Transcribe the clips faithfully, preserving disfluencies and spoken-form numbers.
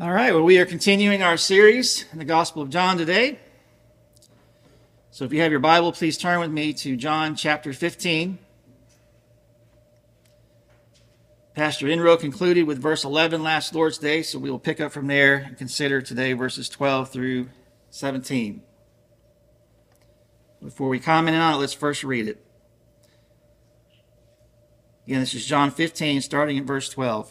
All right, well, we are continuing our series in the Gospel of John today. So if you have your Bible, please turn with me to John chapter fifteen. Pastor Enroe concluded with verse eleven last Lord's Day, so we will pick up from there and consider today verses twelve through seventeen. Before we comment on it, let's first read it. Again, this is John fifteen, starting in verse twelve.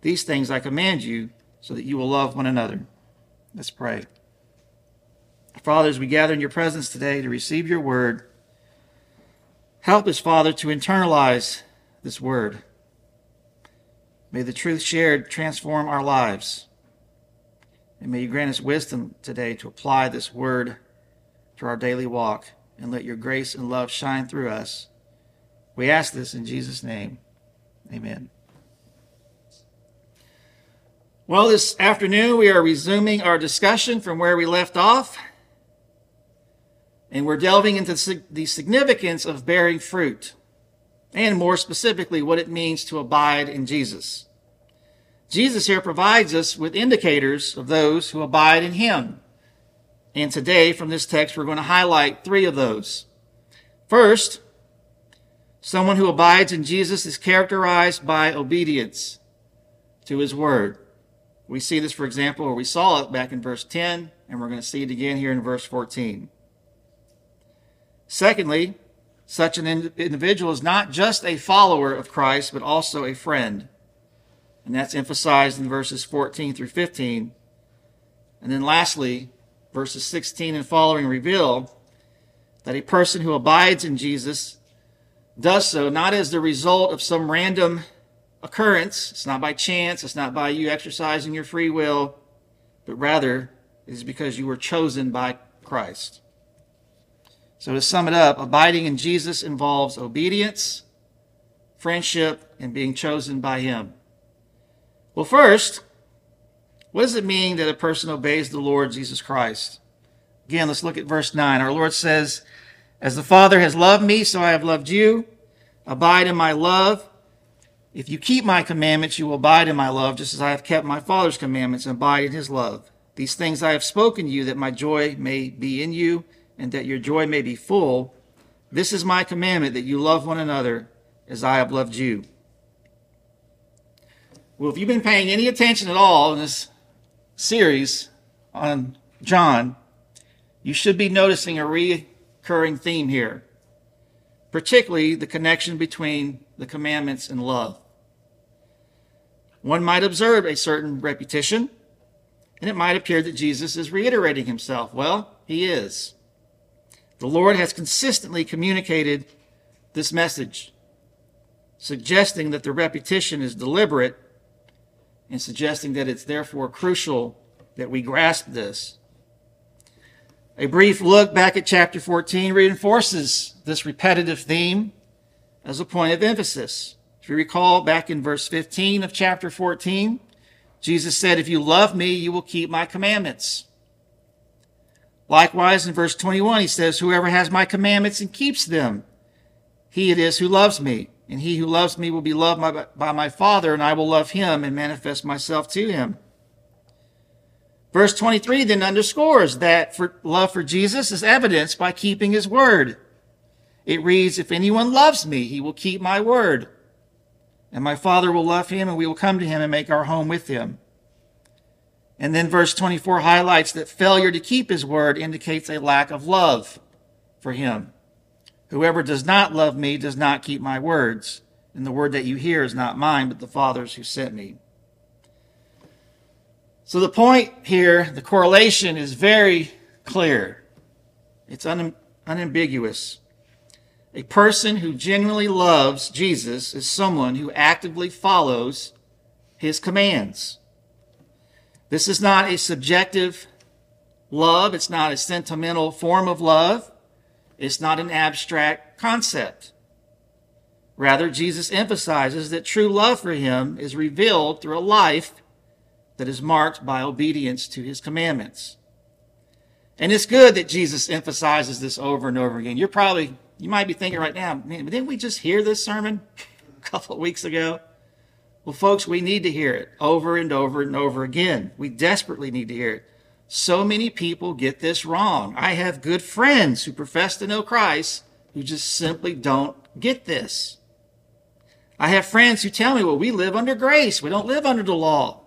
These things I command you, so that you will love one another. Let's pray. Father, as we gather in your presence today to receive your word, help us, Father, to internalize this word. May the truth shared transform our lives. And may you grant us wisdom today to apply this word to our daily walk, and let your grace and love shine through us. We ask this in Jesus' name. Amen. Well, this afternoon we are resuming our discussion from where we left off, and we're delving into the significance of bearing fruit, and more specifically, what it means to abide in Jesus. Jesus here provides us with indicators of those who abide in him, and today from this text we're going to highlight three of those. First, someone who abides in Jesus is characterized by obedience to his word. We see this, for example, or we saw it back in verse ten, and we're going to see it again here in verse fourteen. Secondly, such an individual is not just a follower of Christ, but also a friend. And that's emphasized in verses fourteen through fifteen. And then lastly, verses sixteen and following reveal that a person who abides in Jesus does so not as the result of some random occurrence. It's not by chance, it's not by you exercising your free will, but rather it is because you were chosen by Christ. So to sum it up, abiding in Jesus involves obedience, friendship, and being chosen by him. Well, first, what does it mean that a person obeys the Lord Jesus Christ? Again, let's look at verse nine. Our Lord says, "As the Father has loved me, so I have loved you. Abide in my love. If you keep my commandments, you will abide in my love, just as I have kept my Father's commandments and abide in his love. These things I have spoken to you, that my joy may be in you, and that your joy may be full. This is my commandment, that you love one another as I have loved you." Well, if you've been paying any attention at all in this series on John, you should be noticing a recurring theme here, particularly the connection between the commandments and love. One might observe a certain repetition, and it might appear that Jesus is reiterating himself. Well, he is. The Lord has consistently communicated this message, suggesting that the repetition is deliberate and suggesting that it's therefore crucial that we grasp this. A brief look back at chapter fourteen reinforces this repetitive theme as a point of emphasis. If you recall, back in verse fifteen of chapter fourteen, Jesus said, "If you love me, you will keep my commandments." Likewise, in verse twenty-one, he says, "Whoever has my commandments and keeps them, he it is who loves me. And he who loves me will be loved by my Father, and I will love him and manifest myself to him." Verse twenty-three then underscores that for love for Jesus is evidenced by keeping his word. It reads, "If anyone loves me, he will keep my word, and my Father will love him, and we will come to him and make our home with him." And then verse twenty-four highlights that failure to keep his word indicates a lack of love for him. "Whoever does not love me does not keep my words, and the word that you hear is not mine, but the Father's who sent me." So the point here, the correlation is very clear. It's un- unambiguous. A person who genuinely loves Jesus is someone who actively follows his commands. This is not a subjective love. It's not a sentimental form of love. It's not an abstract concept. Rather, Jesus emphasizes that true love for him is revealed through a life that is marked by obedience to his commandments. And it's good that Jesus emphasizes this over and over again. You're probably, you might be thinking right now, man, didn't we just hear this sermon a couple of weeks ago? Well, folks, we need to hear it over and over and over again. We desperately need to hear it. So many people get this wrong. I have good friends who profess to know Christ who just simply don't get this. I have friends who tell me, well, we live under grace. We don't live under the law.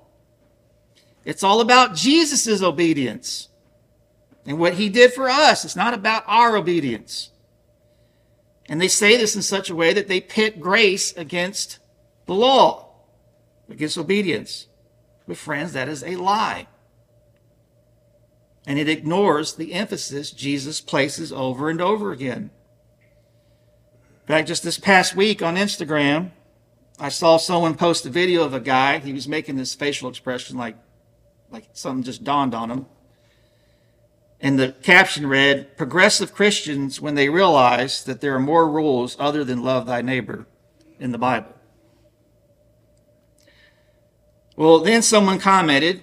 It's all about Jesus' obedience and what he did for us. It's not about our obedience. And they say this in such a way that they pit grace against the law, against obedience. But friends, that is a lie. And it ignores the emphasis Jesus places over and over again. In fact, just this past week on Instagram, I saw someone post a video of a guy. He was making this facial expression like, like something just dawned on him. And the caption read, "Progressive Christians when they realize that there are more rules other than love thy neighbor in the Bible." Well, then someone commented,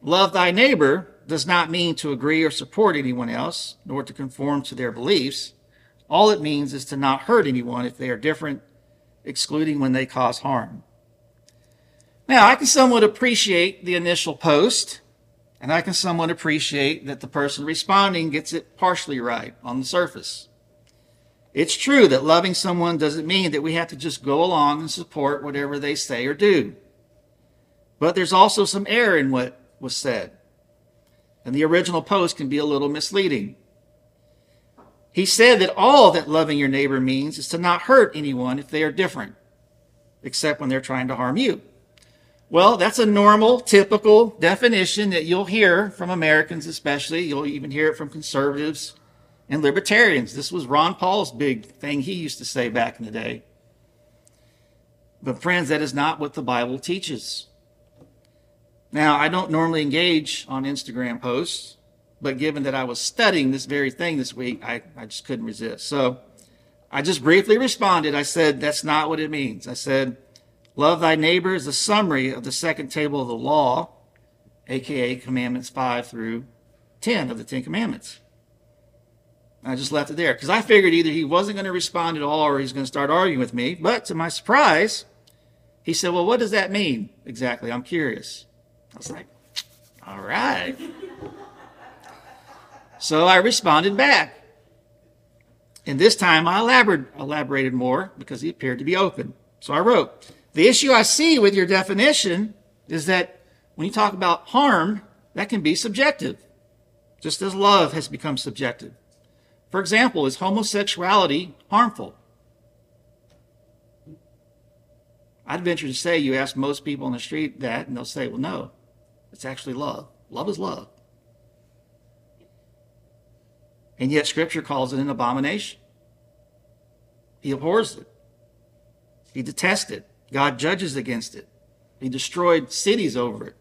"Love thy neighbor does not mean to agree or support anyone else, nor to conform to their beliefs. All it means is to not hurt anyone if they are different, excluding when they cause harm." Now, I can somewhat appreciate the initial post, and I can somewhat appreciate that the person responding gets it partially right on the surface. It's true that loving someone doesn't mean that we have to just go along and support whatever they say or do. But there's also some error in what was said, and the original post can be a little misleading. He said that all that loving your neighbor means is to not hurt anyone if they are different, except when they're trying to harm you. Well, that's a normal, typical definition that you'll hear from Americans especially. You'll even hear it from conservatives and libertarians. This was Ron Paul's big thing he used to say back in the day. But friends, that is not what the Bible teaches. Now, I don't normally engage on Instagram posts, but given that I was studying this very thing this week, I, I just couldn't resist. So I just briefly responded. I said, that's not what it means. I said, love thy neighbor is a summary of the second table of the law, a k a. Commandments five through ten of the Ten Commandments. I just left it there because I figured either he wasn't going to respond at all or he's going to start arguing with me. But to my surprise, he said, well, what does that mean exactly? I'm curious. I was like, all right. So I responded back. And this time I elaborated more because he appeared to be open. So I wrote, the issue I see with your definition is that when you talk about harm, that can be subjective, just as love has become subjective. For example, is homosexuality harmful? I'd venture to say you ask most people on the street that, and they'll say, well, no, it's actually love. Love is love. And yet Scripture calls it an abomination. He abhors it. He detests it. God judges against it. He destroyed cities over it.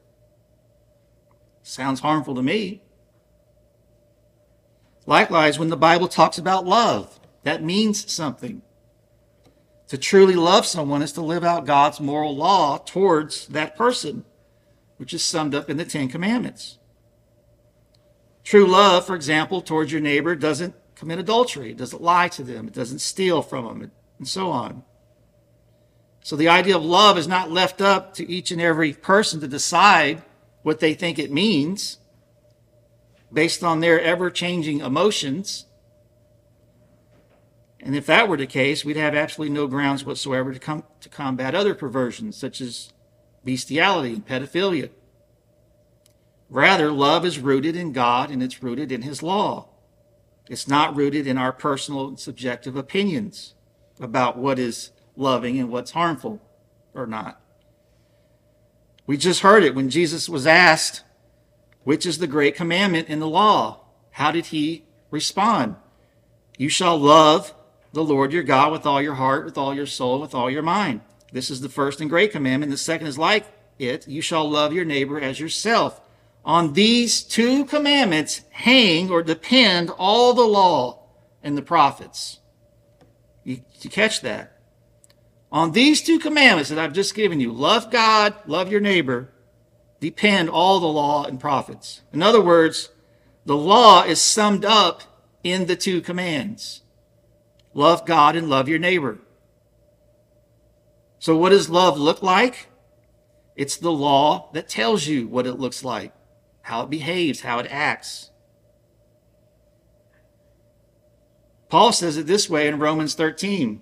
Sounds harmful to me. Likewise, when the Bible talks about love, that means something. To truly love someone is to live out God's moral law towards that person, which is summed up in the Ten Commandments. True love, for example, towards your neighbor doesn't commit adultery, it doesn't lie to them, it doesn't steal from them, and so on. So the idea of love is not left up to each and every person to decide what they think it means based on their ever-changing emotions. And if that were the case, we'd have absolutely no grounds whatsoever to com- to combat other perversions, such as bestiality and pedophilia. Rather, love is rooted in God, and it's rooted in his law. It's not rooted in our personal and subjective opinions about what is loving and what's harmful or not. We just heard it when Jesus was asked, which is the great commandment in the law? How did he respond? You shall love the Lord your God with all your heart, with all your soul, with all your mind. This is the first and great commandment. The second is like it, you shall love your neighbor as yourself. On these two commandments hang or depend all the law and the prophets. You, you catch that? On these two commandments that I've just given you, love God, love your neighbor, depend all the law and prophets. In other words, the law is summed up in the two commands. Love God and love your neighbor. So what does love look like? It's the law that tells you what it looks like, how it behaves, how it acts. Paul says it this way in Romans thirteen.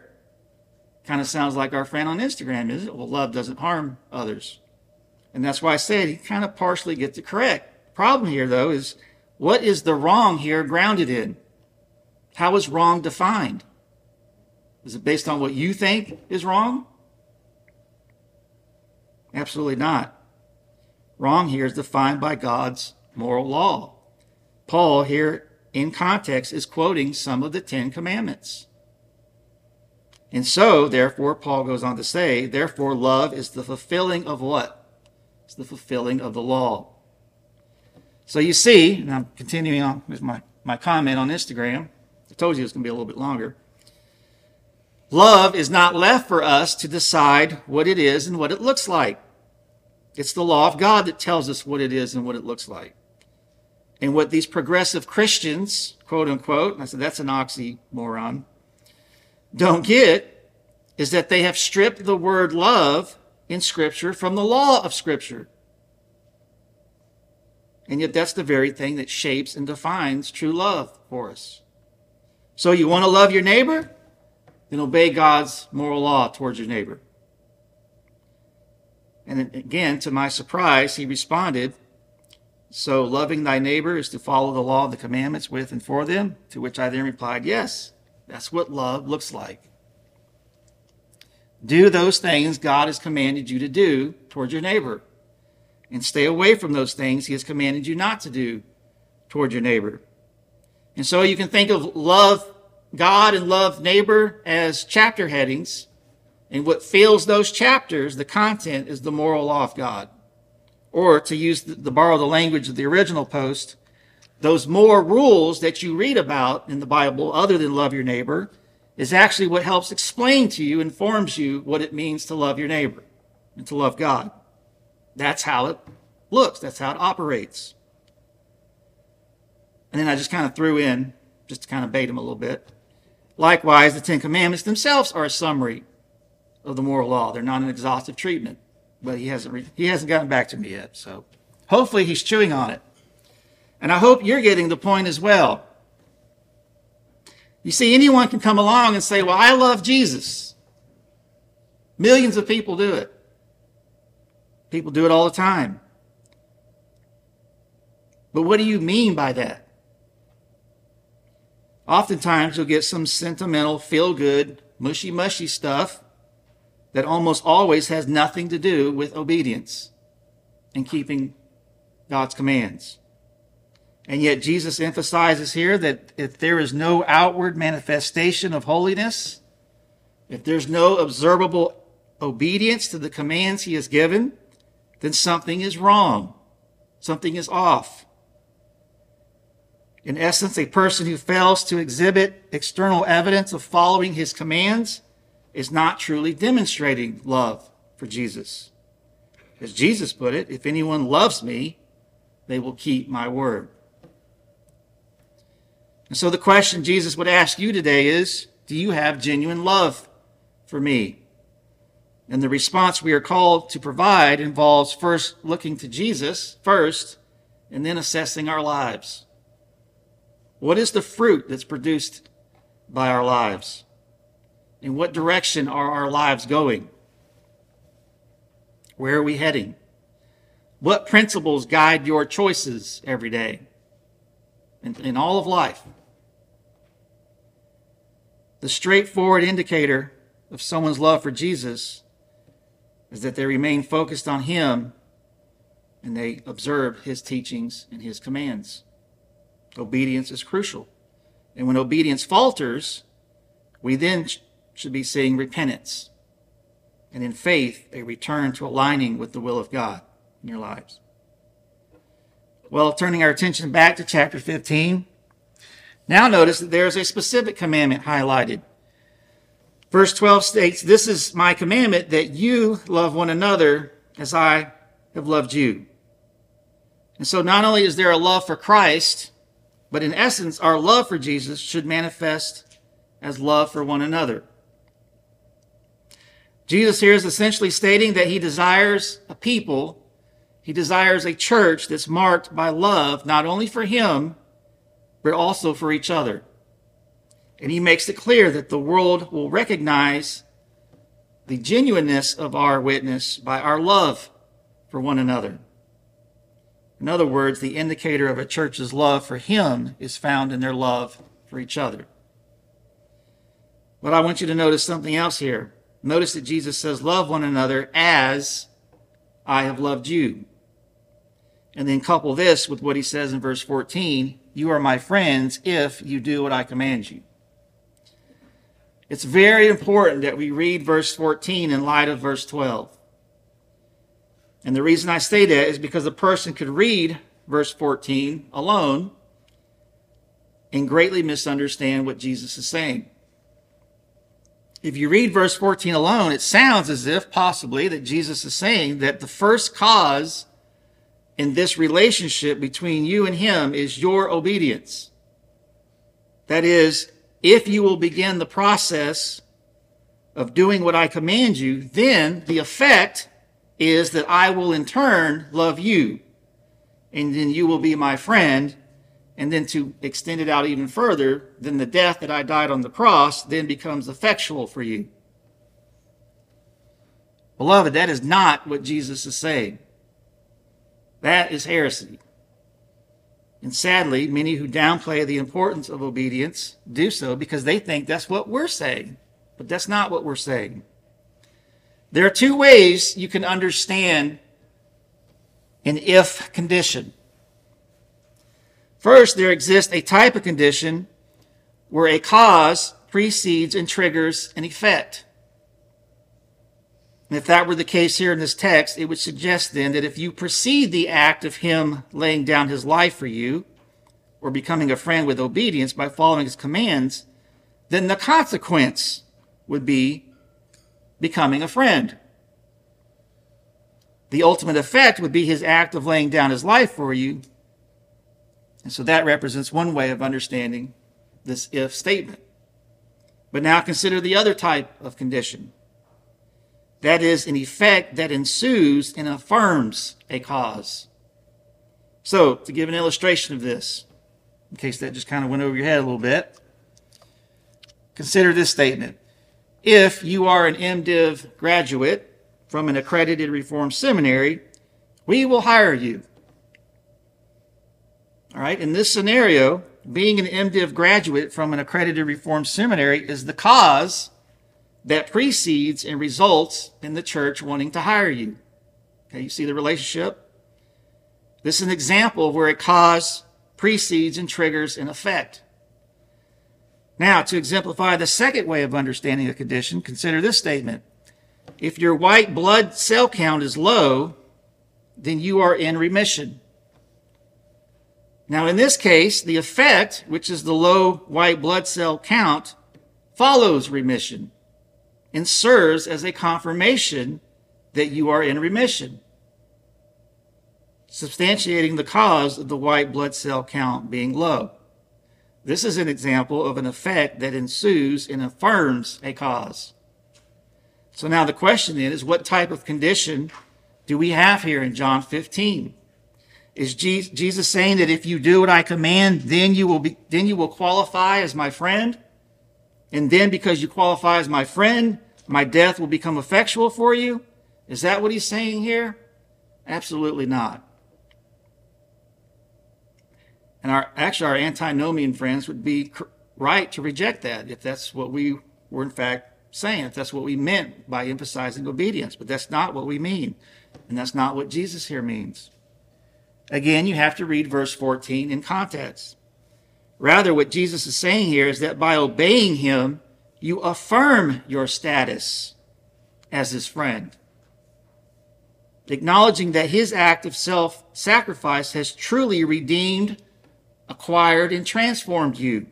kind of sounds like our friend on Instagram, isn't it? Well, love doesn't harm others. And that's why I said he kind of partially gets it correct. Problem here, though, is what is the wrong here grounded in? How is wrong defined? Is it based on what you think is wrong? Absolutely not. Wrong here is defined by God's moral law. Paul here in context is quoting some of the Ten Commandments. And so, therefore, Paul goes on to say, therefore, love is the fulfilling of what? It's the fulfilling of the law. So you see, and I'm continuing on with my, my comment on Instagram. I told you it was going to be a little bit longer. Love is not left for us to decide what it is and what it looks like. It's the law of God that tells us what it is and what it looks like. And what these progressive Christians, quote unquote, and I said that's an oxymoron, don't get is that they have stripped the word love in Scripture from the law of Scripture. And yet that's the very thing that shapes and defines true love for us. So you want to love your neighbor? Then obey God's moral law towards your neighbor. And again, to my surprise, he responded, so loving thy neighbor is to follow the law of the commandments with and for them, to which I then replied, yes, that's what love looks like. Do those things God has commanded you to do towards your neighbor, and stay away from those things he has commanded you not to do towards your neighbor. And so you can think of love God and love neighbor as chapter headings, and what fills those chapters, the content, is the moral law of God. Or to use the, the borrow the language of the original post, those more rules that you read about in the Bible other than love your neighbor is actually what helps explain to you, informs you what it means to love your neighbor and to love God. That's how it looks. That's how it operates. And then I just kind of threw in, just to kind of bait him a little bit. Likewise, the Ten Commandments themselves are a summary of the moral law. They're not an exhaustive treatment, but he hasn't re- he hasn't gotten back to me yet. So hopefully he's chewing on it. And I hope you're getting the point as well. You see, anyone can come along and say, well, I love Jesus. Millions of people do it. People do it all the time. But what do you mean by that? Oftentimes, you'll get some sentimental, feel-good, mushy-mushy stuff that almost always has nothing to do with obedience and keeping God's commands. And yet, Jesus emphasizes here that if there is no outward manifestation of holiness, if there's no observable obedience to the commands he has given, then something is wrong. Something is off. In essence, a person who fails to exhibit external evidence of following his commands is not truly demonstrating love for Jesus. As Jesus put it, if anyone loves me, they will keep my word. And so the question Jesus would ask you today is, do you have genuine love for me? And the response we are called to provide involves first looking to Jesus first and then assessing our lives. What is the fruit that's produced by our lives? In what direction are our lives going? Where are we heading? What principles guide your choices every day in, in all of life? The straightforward indicator of someone's love for Jesus is that they remain focused on him and they observe his teachings and his commands. Obedience is crucial. And when obedience falters, we then should be seeing repentance. And in faith, a return to aligning with the will of God in your lives. Well, turning our attention back to chapter fifteen, now notice that there is a specific commandment highlighted. Verse twelve states, "This is my commandment, that you love one another as I have loved you." And so not only is there a love for Christ, but in essence, our love for Jesus should manifest as love for one another. Jesus here is essentially stating that he desires a people, he desires a church that's marked by love, not only for him, but also for each other. And he makes it clear that the world will recognize the genuineness of our witness by our love for one another. In other words, the indicator of a church's love for him is found in their love for each other. But I want you to notice something else here. Notice that Jesus says, "Love one another as I have loved you." And then couple this with what he says in verse fourteen, "You are my friends if you do what I command you." It's very important that we read verse fourteen in light of verse twelve. And the reason I say that is because a person could read verse fourteen alone and greatly misunderstand what Jesus is saying. If you read verse fourteen alone, it sounds as if possibly that Jesus is saying that the first cause in this relationship between you and him is your obedience. That is, if you will begin the process of doing what I command you, then the effect is that I will in turn love you, and then you will be my friend. And then to extend it out even further, then the death that I died on the cross then becomes effectual for you. Beloved, that is not what Jesus is saying. That is heresy. And sadly, many who downplay the importance of obedience do so because they think that's what we're saying. But that's not what we're saying. There are two ways you can understand an if condition. First, there exists a type of condition where a cause precedes and triggers an effect. And if that were the case here in this text, it would suggest then that if you precede the act of him laying down his life for you or becoming a friend with obedience by following his commands, then the consequence would be becoming a friend. The ultimate effect would be his act of laying down his life for you. And so that represents one way of understanding this if statement. But now consider the other type of condition. That is an effect that ensues and affirms a cause. So to give an illustration of this, in case that just kind of went over your head a little bit, consider this statement. If you are an MDiv graduate from an accredited Reformed seminary, we will hire you. All right, in this scenario, being an MDiv graduate from an accredited Reformed seminary is the cause that precedes and results in the church wanting to hire you. Okay, you see the relationship? This is an example of where a cause precedes and triggers an effect. Now, to exemplify the second way of understanding a condition, consider this statement. If your white blood cell count is low, then you are in remission. Now, in this case, the effect, which is the low white blood cell count, follows remission and serves as a confirmation that you are in remission, substantiating the cause of the white blood cell count being low. This is an example of an effect that ensues and affirms a cause. So now the question then is, what type of condition do we have here in John fifteen? Is Jesus saying that if you do what I command, then you will be, then you will qualify as my friend? And then because you qualify as my friend, my death will become effectual for you? Is that what he's saying here? Absolutely not. And our actually our antinomian friends would be right to reject that if that's what we were in fact saying, if that's what we meant by emphasizing obedience. But that's not what we mean, and that's not what Jesus here means. Again, you have to read verse fourteen in context. Rather, what Jesus is saying here is that by obeying him, you affirm your status as his friend, acknowledging that his act of self-sacrifice has truly redeemed, acquired, and transformed you.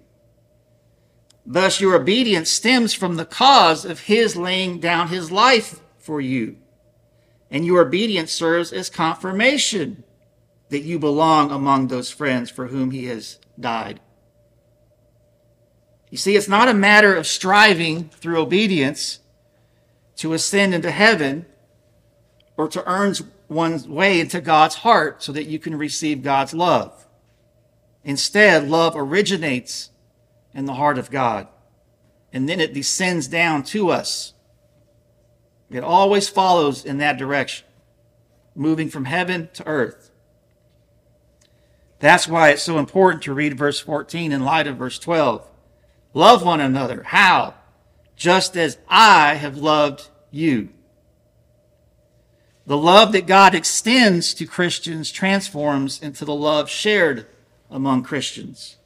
Thus, your obedience stems from the cause of his laying down his life for you, and your obedience serves as confirmation that you belong among those friends for whom he has died. You see, it's not a matter of striving through obedience to ascend into heaven or to earn one's way into God's heart so that you can receive God's love. Instead, love originates in the heart of God, and then it descends down to us. It always follows in that direction, moving from heaven to earth. That's why it's so important to read verse fourteen in light of verse twelve. Love one another. How? Just as I have loved you. The love that God extends to Christians transforms into the love shared among Christians.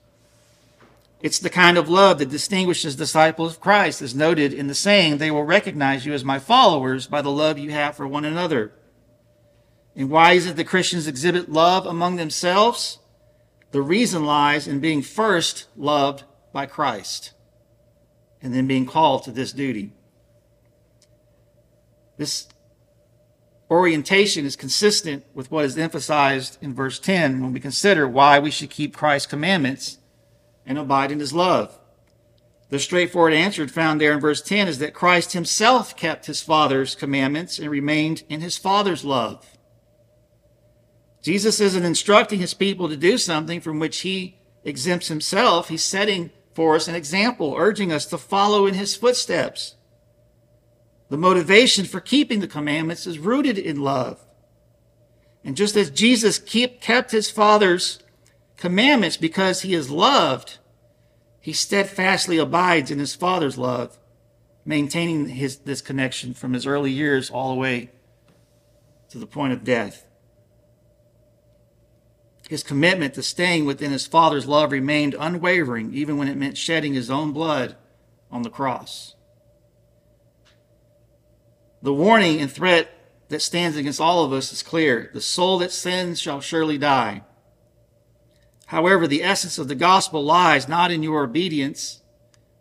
It's the kind of love that distinguishes disciples of Christ, as noted in the saying, they will recognize you as my followers by the love you have for one another. And why is it that Christians exhibit love among themselves? The reason lies in being first loved by Christ, and then being called to this duty. This orientation is consistent with what is emphasized in verse ten when we consider why we should keep Christ's commandments and abide in his love. The straightforward answer found there in verse ten is that Christ himself kept his Father's commandments and remained in his Father's love. Jesus isn't instructing his people to do something from which he exempts himself. He's setting for us an example, urging us to follow in his footsteps. The motivation for keeping the commandments is rooted in love. And just as Jesus keep, kept his Father's commandments because he is loved, he steadfastly abides in his Father's love, maintaining his, this connection from his early years all the way to the point of death. His commitment to staying within his Father's love remained unwavering, even when it meant shedding his own blood on the cross. The warning and threat that stands against all of us is clear. The soul that sins shall surely die. However, the essence of the gospel lies not in your obedience,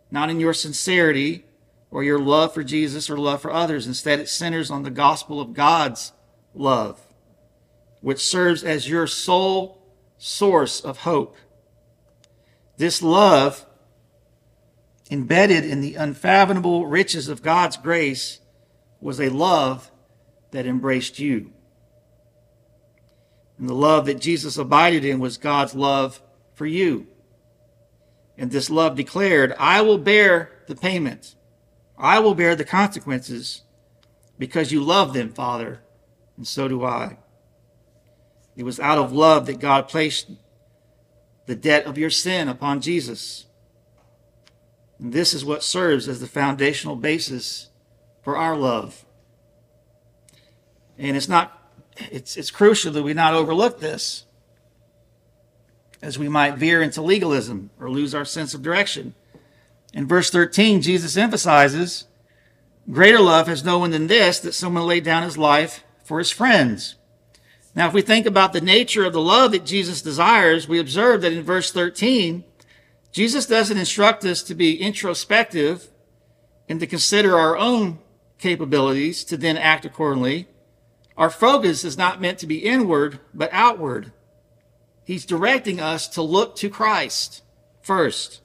not in your sincerity, or your love for Jesus or love for others. Instead, it centers on the gospel of God's love, which serves as your sole source of hope. This love, embedded in the unfathomable riches of God's grace, was a love that embraced you. And the love that Jesus abided in was God's love for you. And this love declared, I will bear the payment. I will bear the consequences because you love them, Father, and so do I. It was out of love that God placed the debt of your sin upon Jesus. And this is what serves as the foundational basis for our love. And it's not it's it's crucial that we not overlook this, as we might veer into legalism or lose our sense of direction. In verse thirteen, Jesus emphasizes, greater love has no one than this, that someone laid down his life for his friends. Now, if we think about the nature of the love that Jesus desires, we observe that in verse thirteen, Jesus doesn't instruct us to be introspective and to consider our own capabilities to then act accordingly. Our focus is not meant to be inward, but outward. He's directing us to look to Christ first,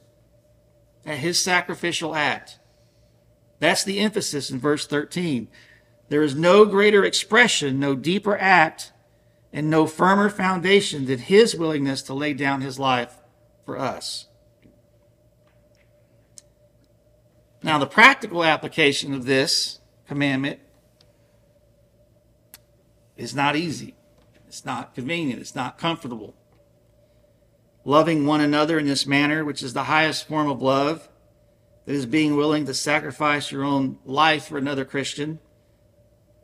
at his sacrificial act. That's the emphasis in verse thirteen. There is no greater expression, no deeper act, and no firmer foundation than his willingness to lay down his life for us. Now, the practical application of this commandment is not easy. It's not convenient. It's not comfortable. Loving one another in this manner, which is the highest form of love, that is being willing to sacrifice your own life for another Christian,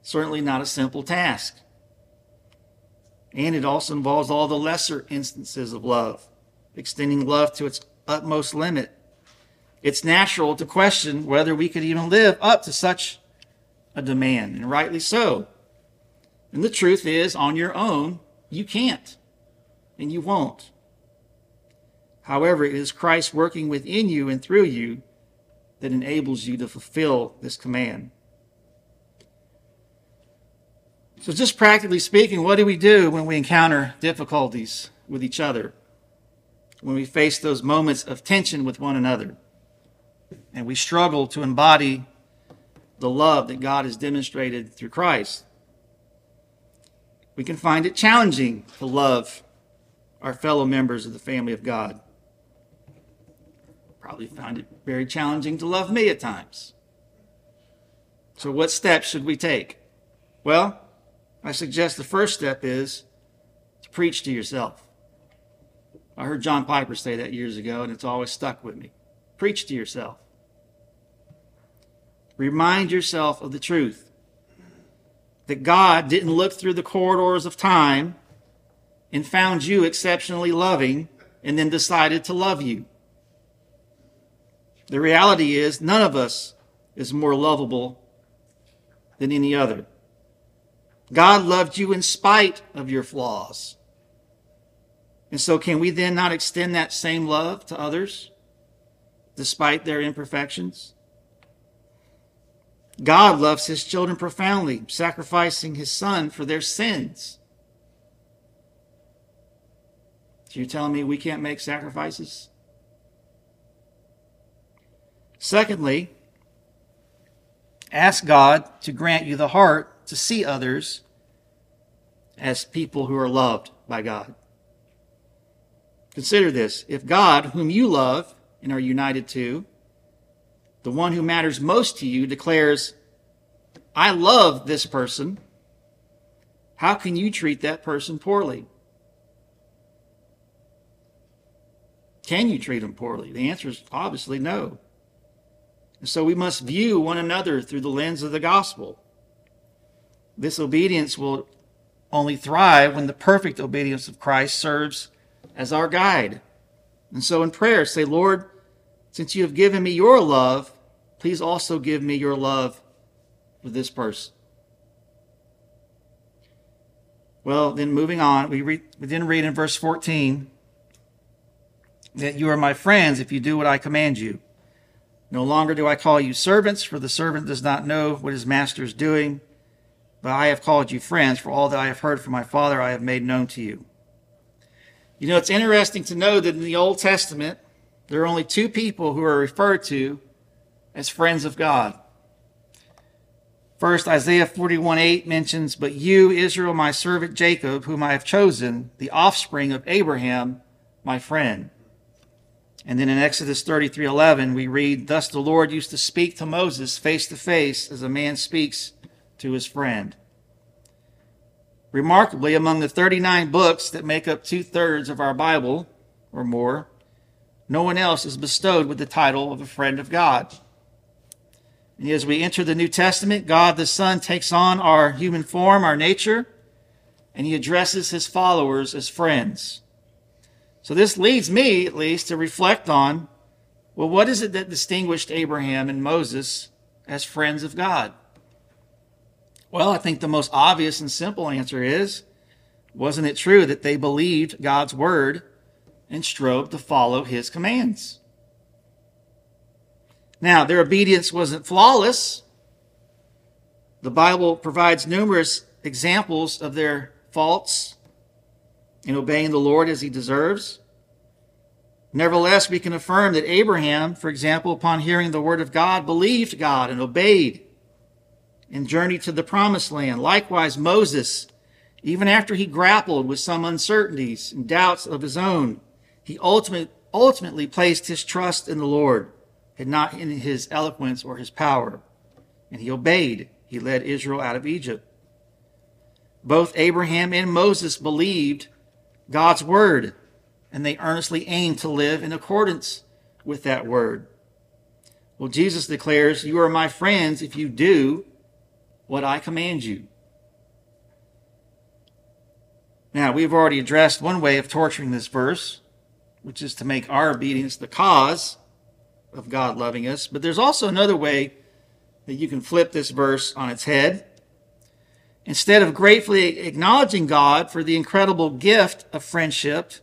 certainly not a simple task. And it also involves all the lesser instances of love, extending love to its utmost limit. It's natural to question whether we could even live up to such a demand, and rightly so. And the truth is, on your own, you can't, and you won't. However, it is Christ working within you and through you that enables you to fulfill this command. So just practically speaking, what do we do when we encounter difficulties with each other? When we face those moments of tension with one another, and we struggle to embody the love that God has demonstrated through Christ? We can find it challenging to love our fellow members of the family of God. Probably find it very challenging to love me at times. So what steps should we take? Well, I suggest the first step is to preach to yourself. I heard John Piper say that years ago, and it's always stuck with me. Preach to yourself. Remind yourself of the truth that God didn't look through the corridors of time and found you exceptionally loving and then decided to love you. The reality is, none of us is more lovable than any other. God loved you in spite of your flaws. And so can we then not extend that same love to others, despite their imperfections? God loves his children profoundly, sacrificing his son for their sins. So you're telling me we can't make sacrifices? Secondly, ask God to grant you the heart to see others as people who are loved by God. Consider this. If God, whom you love and are united to, the one who matters most to you, declares, "I love this person," how can you treat that person poorly? Can you treat them poorly? The answer is obviously no. And so we must view one another through the lens of the gospel. This obedience will only thrive when the perfect obedience of Christ serves as our guide. And so in prayer, say, "Lord, since you have given me your love, please also give me your love for this person." Well, then moving on, we, read, we then read in verse fourteen that you are my friends if you do what I command you. No longer do I call you servants, for the servant does not know what his master is doing, but I have called you friends, for all that I have heard from my Father I have made known to you. You know, it's interesting to know that in the Old Testament, there are only two people who are referred to as friends of God. First, Isaiah forty-one eight mentions, "But you, Israel, my servant Jacob, whom I have chosen, the offspring of Abraham, my friend." And then in Exodus thirty-three eleven, we read, "Thus the Lord used to speak to Moses face to face as a man speaks to his friend." Remarkably, among the thirty-nine books that make up two-thirds of our Bible or more, no one else is bestowed with the title of a friend of God. And as we enter the New Testament, God the Son takes on our human form, our nature, and he addresses his followers as friends. So this leads me, at least, to reflect on, well, what is it that distinguished Abraham and Moses as friends of God? Well, I think the most obvious and simple answer is, wasn't it true that they believed God's word and strove to follow his commands? Now, their obedience wasn't flawless. The Bible provides numerous examples of their faults in obeying the Lord as he deserves. Nevertheless, we can affirm that Abraham, for example, upon hearing the word of God, believed God and obeyed and journeyed to the promised land. Likewise, Moses, even after he grappled with some uncertainties and doubts of his own, he ultimate, ultimately placed his trust in the Lord and not in his eloquence or his power. And he obeyed. He led Israel out of Egypt. Both Abraham and Moses believed God's word, and they earnestly aimed to live in accordance with that word. Well, Jesus declares, "You are my friends if you do what I command you." Now, we've already addressed one way of torturing this verse, which is to make our obedience the cause of God loving us. But there's also another way that you can flip this verse on its head. Instead of gratefully acknowledging God for the incredible gift of friendship,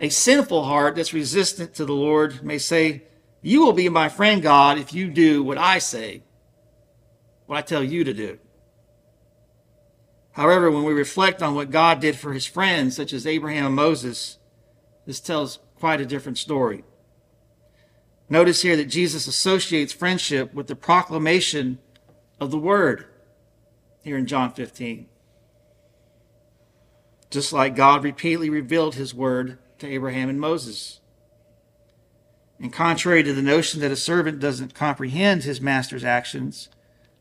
a sinful heart that's resistant to the Lord may say, "You will be my friend, God, if you do what I say, what I tell you to do." However, when we reflect on what God did for his friends, such as Abraham and Moses, this tells quite a different story. Notice here that Jesus associates friendship with the proclamation of the word here in John fifteen. Just like God repeatedly revealed his word to Abraham and Moses. And contrary to the notion that a servant doesn't comprehend his master's actions,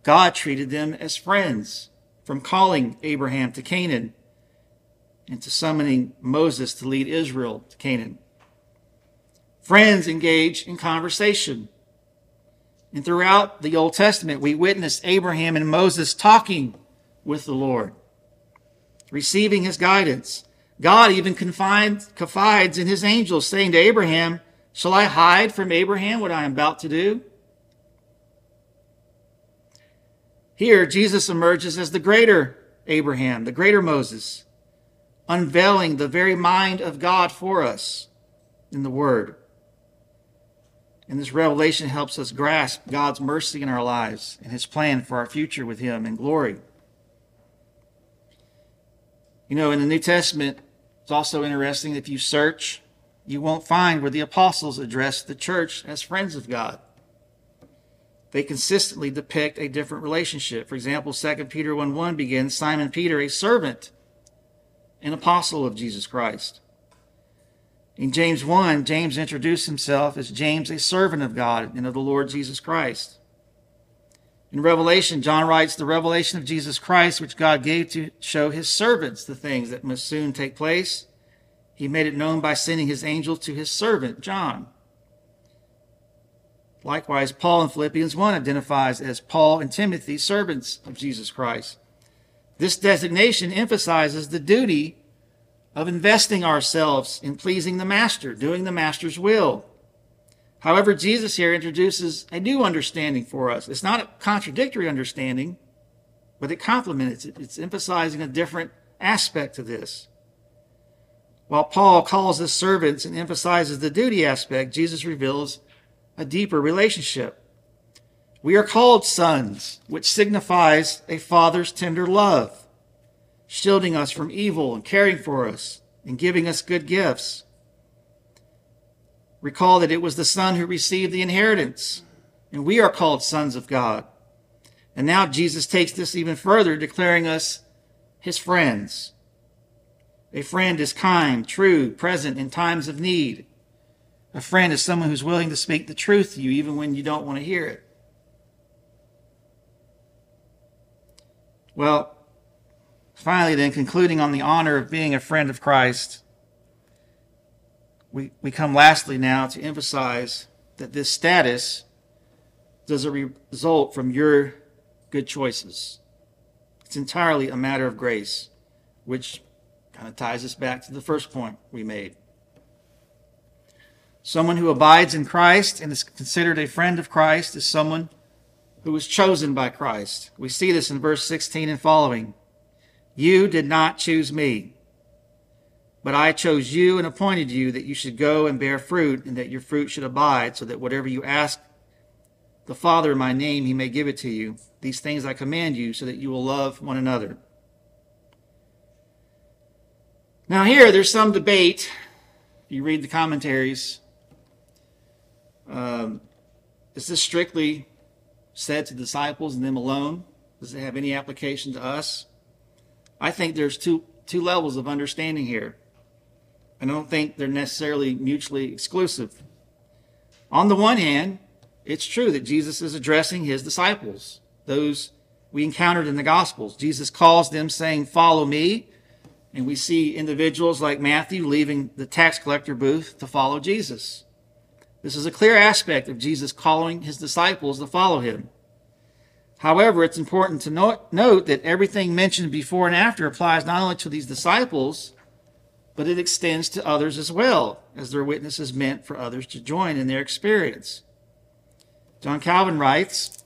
God treated them as friends, from calling Abraham to Canaan and to summoning Moses to lead Israel to Canaan. Friends engage in conversation. And throughout the Old Testament, we witness Abraham and Moses talking with the Lord, receiving his guidance. God even confides in his angels, saying to Abraham, "Shall I hide from Abraham what I am about to do?" Here, Jesus emerges as the greater Abraham, the greater Moses, unveiling the very mind of God for us in the Word. And this revelation helps us grasp God's mercy in our lives and his plan for our future with him in glory. You know, in the New Testament, it's also interesting, if you search, you won't find where the apostles address the church as friends of God. They consistently depict a different relationship. For example, Second Peter one one begins, "Simon Peter, a servant, an apostle of Jesus Christ." In James one, James introduced himself as James, a servant of God and of the Lord Jesus Christ. In Revelation, John writes, "The revelation of Jesus Christ, which God gave to show his servants the things that must soon take place. He made it known by sending his angel to his servant, John." Likewise, Paul in Philippians one identifies as Paul and Timothy, servants of Jesus Christ. This designation emphasizes the duty of investing ourselves in pleasing the Master, doing the Master's will. However, Jesus here introduces a new understanding for us. It's not a contradictory understanding, but it complements it. It's emphasizing a different aspect of this. While Paul calls us servants and emphasizes the duty aspect, Jesus reveals a deeper relationship. We are called sons, which signifies a father's tender love, shielding us from evil and caring for us and giving us good gifts. Recall that it was the son who received the inheritance, and we are called sons of God. And now Jesus takes this even further, declaring us his friends. A friend is kind, true, present in times of need. A friend is someone who's willing to speak the truth to you even when you don't want to hear it. Well, finally then, concluding on the honor of being a friend of Christ, we, we come lastly now to emphasize that this status does a result from your good choices. It's entirely a matter of grace, which kind of ties us back to the first point we made. Someone who abides in Christ and is considered a friend of Christ is someone who was chosen by Christ. We see this in verse sixteen and following. "You did not choose me, but I chose you and appointed you that you should go and bear fruit and that your fruit should abide, so that whatever you ask the Father in my name, he may give it to you. These things I command you so that you will love one another." Now here, there's some debate. If you read the commentaries, um, is this strictly said to disciples and them alone? Does it have any application to us? I think there's two two levels of understanding here. I don't think they're necessarily mutually exclusive. On the one hand, it's true that Jesus is addressing his disciples, those we encountered in the Gospels. Jesus calls them saying, follow me. And we see individuals like Matthew leaving the tax collector booth to follow Jesus. This is a clear aspect of Jesus calling his disciples to follow him. However, it's important to note, note that everything mentioned before and after applies not only to these disciples, but it extends to others as well, as their witness is meant for others to join in their experience. John Calvin writes,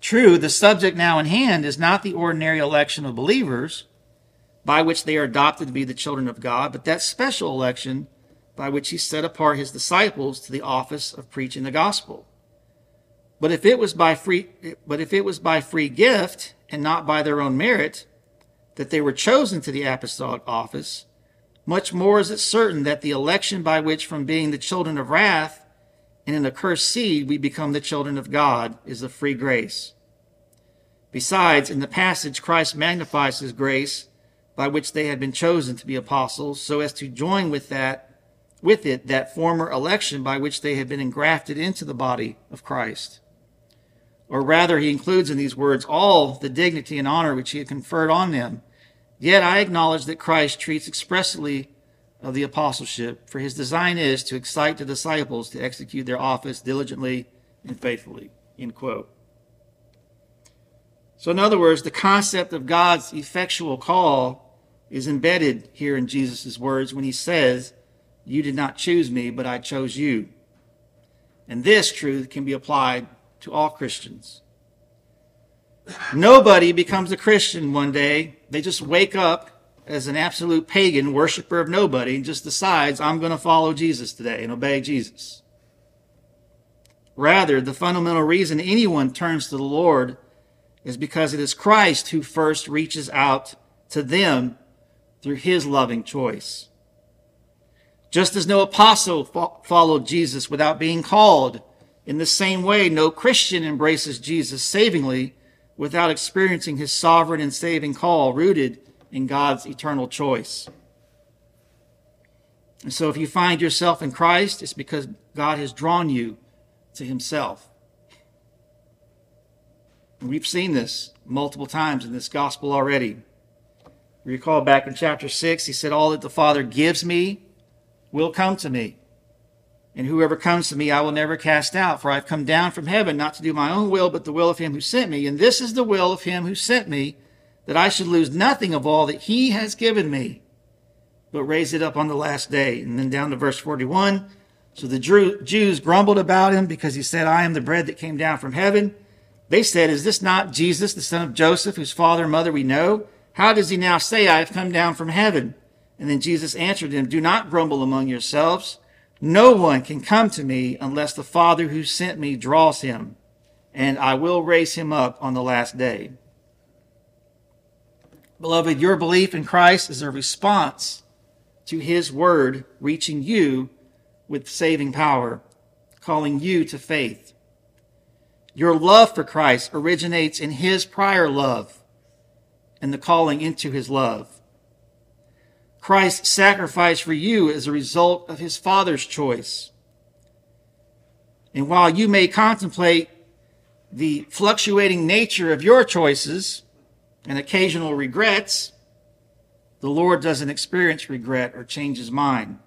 true, the subject now in hand is not the ordinary election of believers, by which they are adopted to be the children of God, but that special election by which he set apart his disciples to the office of preaching the gospel. But if it was by free, but if it was by free gift and not by their own merit that they were chosen to the apostolic office, much more is it certain that the election by which from being the children of wrath and in the cursed seed we become the children of God is of free grace. Besides, in the passage, Christ magnifies his grace by which they had been chosen to be apostles, so as to join with that with it that former election by which they had been engrafted into the body of Christ. Or rather, he includes in these words all the dignity and honor which he had conferred on them. Yet I acknowledge that Christ treats expressly of the apostleship, for his design is to excite the disciples to execute their office diligently and faithfully. End quote. So in other words, the concept of God's effectual call is embedded here in Jesus' words when he says, you did not choose me, but I chose you. And this truth can be applied to all Christians. Nobody becomes a Christian one day. They just wake up as an absolute pagan worshiper of nobody and just decides, I'm going to follow Jesus today and obey Jesus. Rather, the fundamental reason anyone turns to the Lord is because it is Christ who first reaches out to them through his loving choice. Just as no apostle fo- followed Jesus without being called, in the same way, no Christian embraces Jesus savingly without experiencing his sovereign and saving call rooted in God's eternal choice. And so if you find yourself in Christ, it's because God has drawn you to himself. We've seen this multiple times in this gospel already. Recall back in chapter six, he said, all that the Father gives me will come to me. And whoever comes to me, I will never cast out, for I've come down from heaven not to do my own will, but the will of him who sent me. And this is the will of him who sent me, that I should lose nothing of all that he has given me, but raise it up on the last day. And then down to verse forty-one, so the Jews grumbled about him because he said, I am the bread that came down from heaven. They said, is this not Jesus, the son of Joseph, whose father and mother we know? How does he now say, I have come down from heaven? And then Jesus answered them, do not grumble among yourselves. No one can come to me unless the Father who sent me draws him, and I will raise him up on the last day. Beloved, your belief in Christ is a response to his word reaching you with saving power, calling you to faith. Your love for Christ originates in his prior love and the calling into his love. Christ's sacrifice for you is a result of his Father's choice. And while you may contemplate the fluctuating nature of your choices and occasional regrets, the Lord doesn't experience regret or change his mind.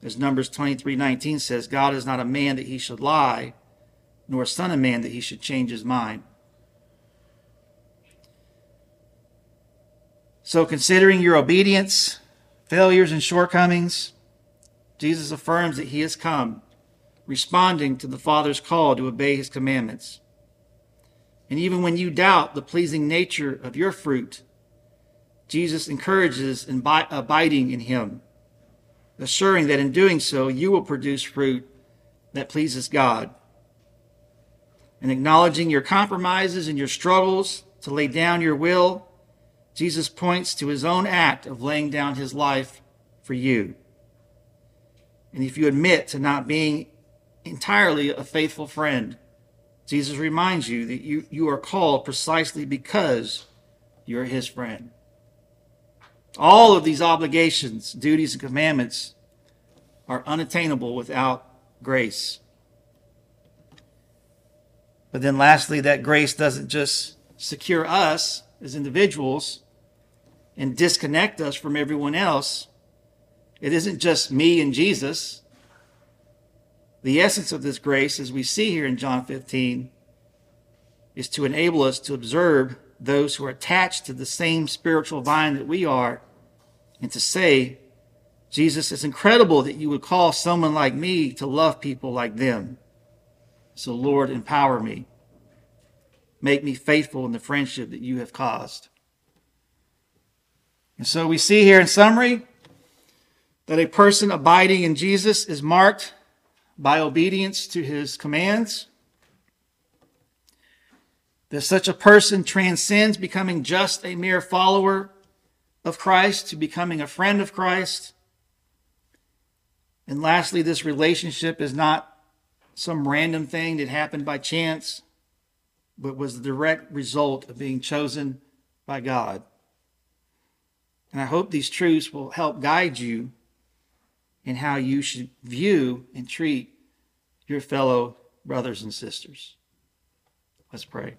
As Numbers twenty-three nineteen says, God is not a man that he should lie, nor a son of man that he should change his mind. So considering your obedience, failures, and shortcomings, Jesus affirms that he has come, responding to the Father's call to obey his commandments. And even when you doubt the pleasing nature of your fruit, Jesus encourages abiding in him, assuring that in doing so, you will produce fruit that pleases God. And acknowledging your compromises and your struggles to lay down your will, Jesus points to his own act of laying down his life for you. And if you admit to not being entirely a faithful friend, Jesus reminds you that you, you are called precisely because you're his friend. All of these obligations, duties, and commandments are unattainable without grace. But then lastly, that grace doesn't just secure us as individuals and disconnect us from everyone else. It isn't just me and Jesus. The essence of this grace, as we see here in John fifteen, is to enable us to observe those who are attached to the same spiritual vine that we are, and to say, Jesus, it's incredible that you would call someone like me to love people like them. So, Lord, empower me. Make me faithful in the friendship that you have caused. And so we see here in summary that a person abiding in Jesus is marked by obedience to his commands. That such a person transcends becoming just a mere follower of Christ to becoming a friend of Christ. And lastly, this relationship is not some random thing that happened by chance, but was the direct result of being chosen by God. And I hope these truths will help guide you in how you should view and treat your fellow brothers and sisters. Let's pray.